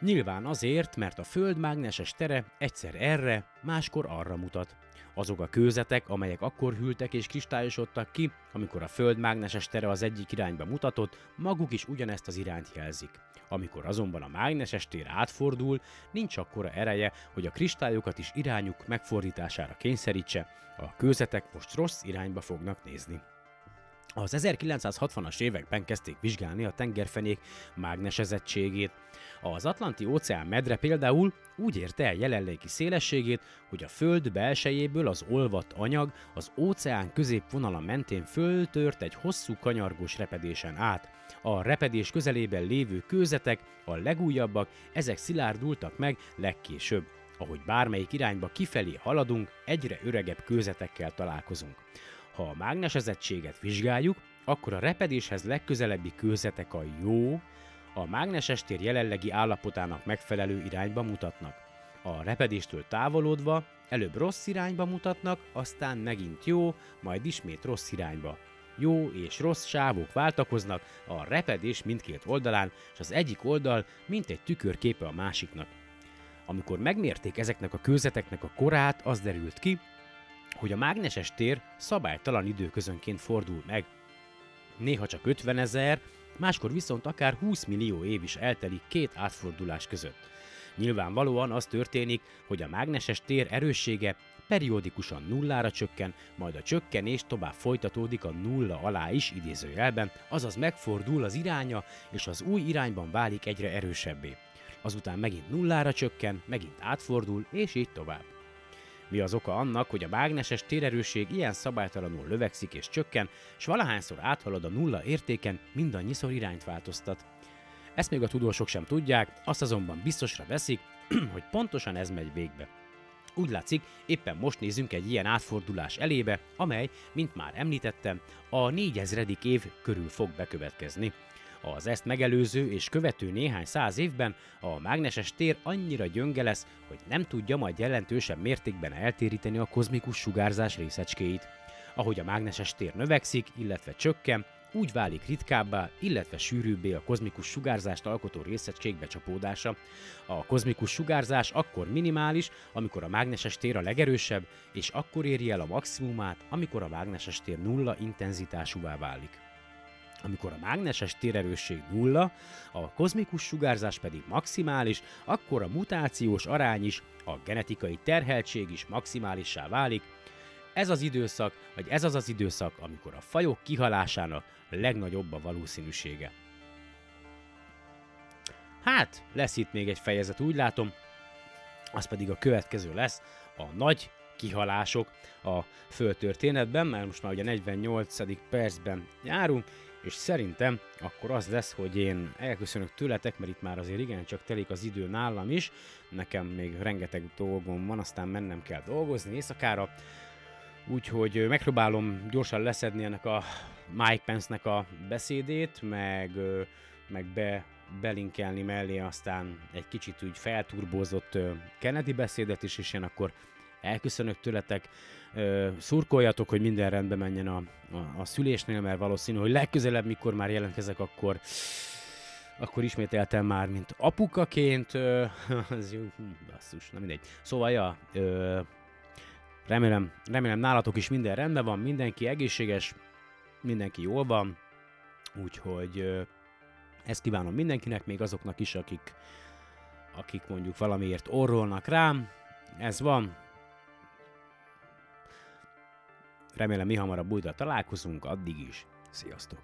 Nyilván azért, mert a Föld mágneses tere egyszer erre, máskor arra mutat. Azok a kőzetek, amelyek akkor hűltek és kristályosodtak ki, amikor a Föld mágneses tere az egyik irányba mutatott, maguk is ugyanezt az irányt jelzik. Amikor azonban a mágneses tér átfordul, nincs akkora ereje, hogy a kristályokat is irányuk megfordítására kényszerítse, a kőzetek most rossz irányba fognak nézni. Az 1960-as években kezdték vizsgálni a tengerfenék mágnesezettségét. Az Atlanti-óceán medre például úgy érte el jelenlegi szélességét, hogy a Föld belsejéből az olvadt anyag az óceán középvonala mentén föltört egy hosszú kanyargós repedésen át. A repedés közelében lévő kőzetek, a legújabbak, ezek szilárdultak meg legkésőbb. Ahogy bármelyik irányba kifelé haladunk, egyre öregebb kőzetekkel találkozunk. Ha a mágnesezettséget vizsgáljuk, akkor a repedéshez legközelebbi kőzetek a jó, a mágneses tér jelenlegi állapotának megfelelő irányba mutatnak. A repedéstől távolodva előbb rossz irányba mutatnak, aztán megint jó, majd ismét rossz irányba. Jó és rossz sávok váltakoznak a repedés mindkét oldalán, és az egyik oldal mint egy tükörképe a másiknak. Amikor megmérték ezeknek a kőzeteknek a korát, az derült ki, hogy a mágneses tér szabálytalan időközönként fordul meg. Néha csak 50 000, máskor viszont akár 20 millió év is eltelik két átfordulás között. Nyilvánvalóan az történik, hogy a mágneses tér erőssége periódikusan nullára csökken, majd a csökkenés tovább folytatódik a nulla alá is idézőjelben, azaz megfordul az iránya, és az új irányban válik egyre erősebbé. Azután megint nullára csökken, megint átfordul, és így tovább. Mi az oka annak, hogy a mágneses térerősség ilyen szabálytalanul lövekszik és csökken, s valahányszor áthalad a nulla értéken, mindannyiszor irányt változtat? Ezt még a tudósok sem tudják, azt azonban biztosra veszik, hogy pontosan ez megy végbe. Úgy látszik, éppen most nézünk egy ilyen átfordulás elébe, amely, mint már említettem, a 4000. év körül fog bekövetkezni. Az ezt megelőző és követő néhány száz évben a mágneses tér annyira gyönge lesz, hogy nem tudja majd jelentősebb mértékben eltéríteni a kozmikus sugárzás részecskéit. Ahogy a mágneses tér növekszik, illetve csökken, úgy válik ritkábbá, illetve sűrűbbé a kozmikus sugárzást alkotó részecskék becsapódása. A kozmikus sugárzás akkor minimális, amikor a mágneses tér a legerősebb, és akkor éri el a maximumát, amikor a mágneses tér nulla intenzitásúvá válik. Amikor a mágneses térerősség nulla, a kozmikus sugárzás pedig maximális, akkor a mutációs arány is, a genetikai terheltség is maximálissá válik. Ez az az időszak, amikor a fajok kihalásának legnagyobb a valószínűsége. Hát, lesz itt még egy fejezet, úgy látom, az pedig a következő lesz, a nagy kihalások a földtörténetben, mert most már ugye 48. percben járunk, és szerintem akkor az lesz, hogy én elköszönök tőletek, mert itt már azért igencsak telik az idő nálam is, nekem még rengeteg dolgom van, aztán mennem kell dolgozni éjszakára, úgyhogy megpróbálom gyorsan leszedni ennek a Mike Pence-nek a beszédét, meg belinkelni mellé aztán egy kicsit úgy felturbózott Kennedy beszédet is, és én akkor elköszönök tőletek, szurkoljatok, hogy minden rendben menjen a szülésnél, mert valószínű, hogy legközelebb, mikor már jelentkezek, akkor ismételtem már, mint apukaként. Az jó, basszus, nem mindegy. Szóval, ja, remélem nálatok is minden rendben van, mindenki egészséges, mindenki jól van, úgyhogy ezt kívánom mindenkinek, még azoknak is, akik mondjuk valamiért orrolnak rám. Ez van. Remélem mi hamarabb újra találkozunk, addig is. Sziasztok!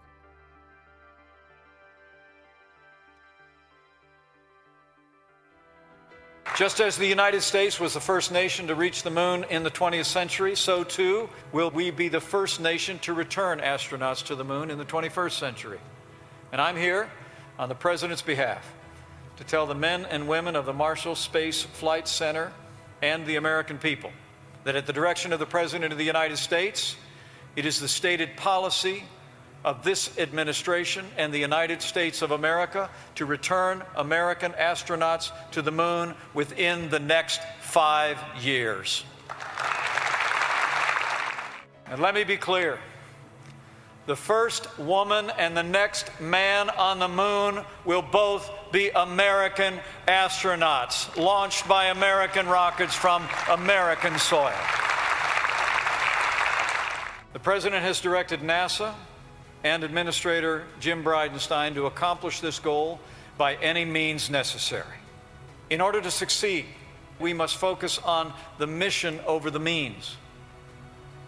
Just as the United States was the first nation to reach the moon in the 20th century, so too will we be the first nation to return astronauts to the moon in the 21st century. And I'm here on the President's behalf to tell the men and women of the Marshall Space Flight Center and the American people that at the direction of the President of the United States, it is the stated policy of this administration and the United States of America to return American astronauts to the moon within the next 5 years. And let me be clear, the first woman and the next man on the moon will both be American astronauts, launched by American rockets from American soil. The President has directed NASA and Administrator Jim Bridenstine to accomplish this goal by any means necessary. In order to succeed, we must focus on the mission over the means.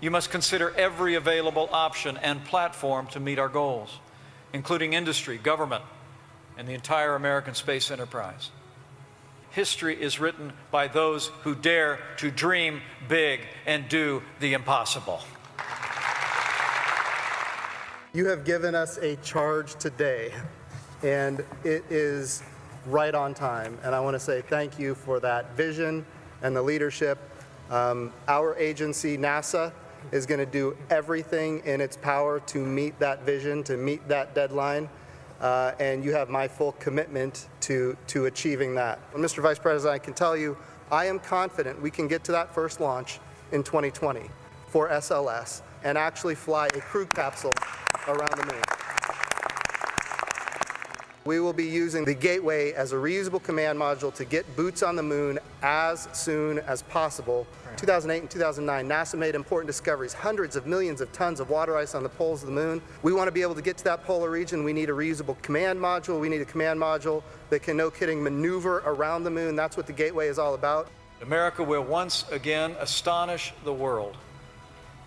You must consider every available option and platform to meet our goals, including industry, government, and the entire American space enterprise. History is written by those who dare to dream big and do the impossible. You have given us a charge today, and it is right on time. And I want to say thank you for that vision and the leadership. Our agency, NASA, is going to do everything in its power to meet that vision, to meet that deadline. And you have my full commitment to achieving that. And Mr. Vice President, I can tell you, I am confident we can get to that first launch in 2020 for SLS and actually fly a crew capsule around the moon. We will be using the Gateway as a reusable command module to get boots on the moon as soon as possible. 2008 and 2009, NASA made important discoveries, hundreds of millions of tons of water ice on the poles of the moon. We want to be able to get to that polar region. We need a reusable command module. We need a command module that can, no kidding, maneuver around the moon. That's what the Gateway is all about. America will once again astonish the world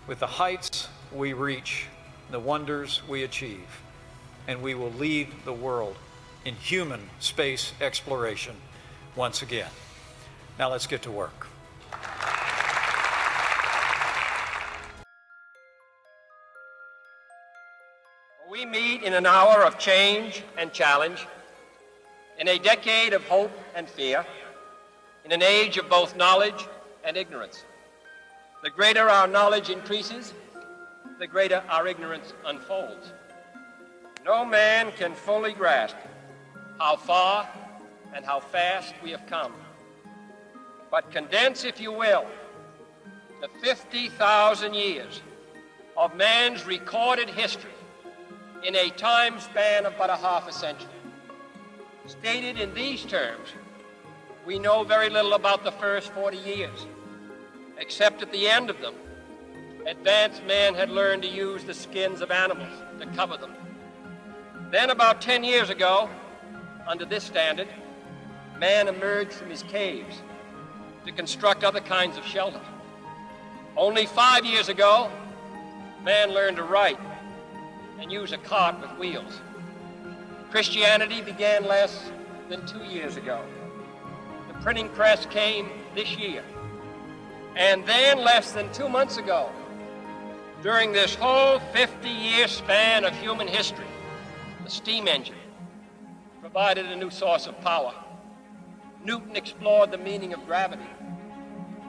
with the heights we reach, the wonders we achieve, and we will lead the world in human space exploration once again. Now let's get to work. We meet in an hour of change and challenge, in a decade of hope and fear, in an age of both knowledge and ignorance. The greater our knowledge increases, the greater our ignorance unfolds. No man can fully grasp how far and how fast we have come. But condense, if you will, the 50,000 years of man's recorded history in a time span of but a half a century. Stated in these terms, we know very little about the first 40 years, except at the end of them, advanced man had learned to use the skins of animals to cover them. Then about 10 years ago, under this standard, man emerged from his caves to construct other kinds of shelter. Only 5 years ago, man learned to write and use a cart with wheels. Christianity began less than 2 years ago. The printing press came this year. And then less than 2 months ago, during this whole 50-year span of human history, the steam engine provided a new source of power. Newton explored the meaning of gravity.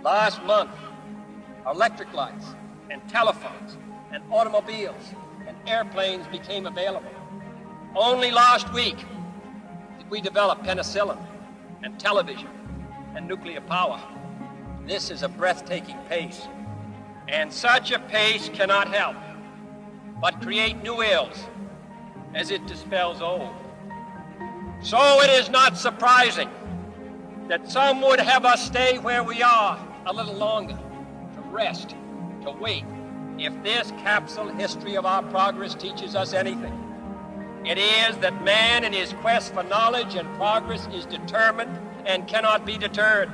Last month, electric lights and telephones and automobiles and airplanes became available. Only last week did we develop penicillin and television and nuclear power. This is a breathtaking pace, and such a pace cannot help but create new ills as it dispels old. So it is not surprising that some would have us stay where we are a little longer, to rest, to wait. If this capsule history of our progress teaches us anything, it is that man in his quest for knowledge and progress is determined and cannot be deterred.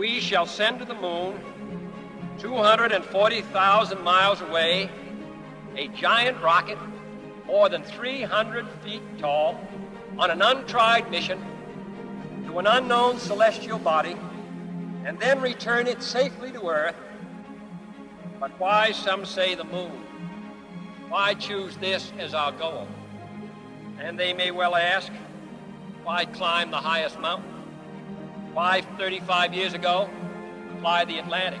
we shall send to the moon, 240,000 miles away, a giant rocket more than 300 feet tall on an untried mission to an unknown celestial body and then return it safely to Earth. But why, some say, the moon? Why choose this as our goal? And they may well ask, why climb the highest mountain? Why, 35 years ago, fly the Atlantic?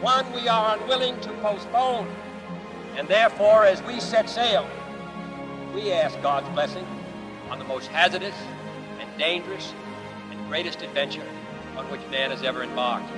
one we are unwilling to postpone. And therefore, as we set sail, we ask God's blessing on the most hazardous and dangerous and greatest adventure on which man has ever embarked.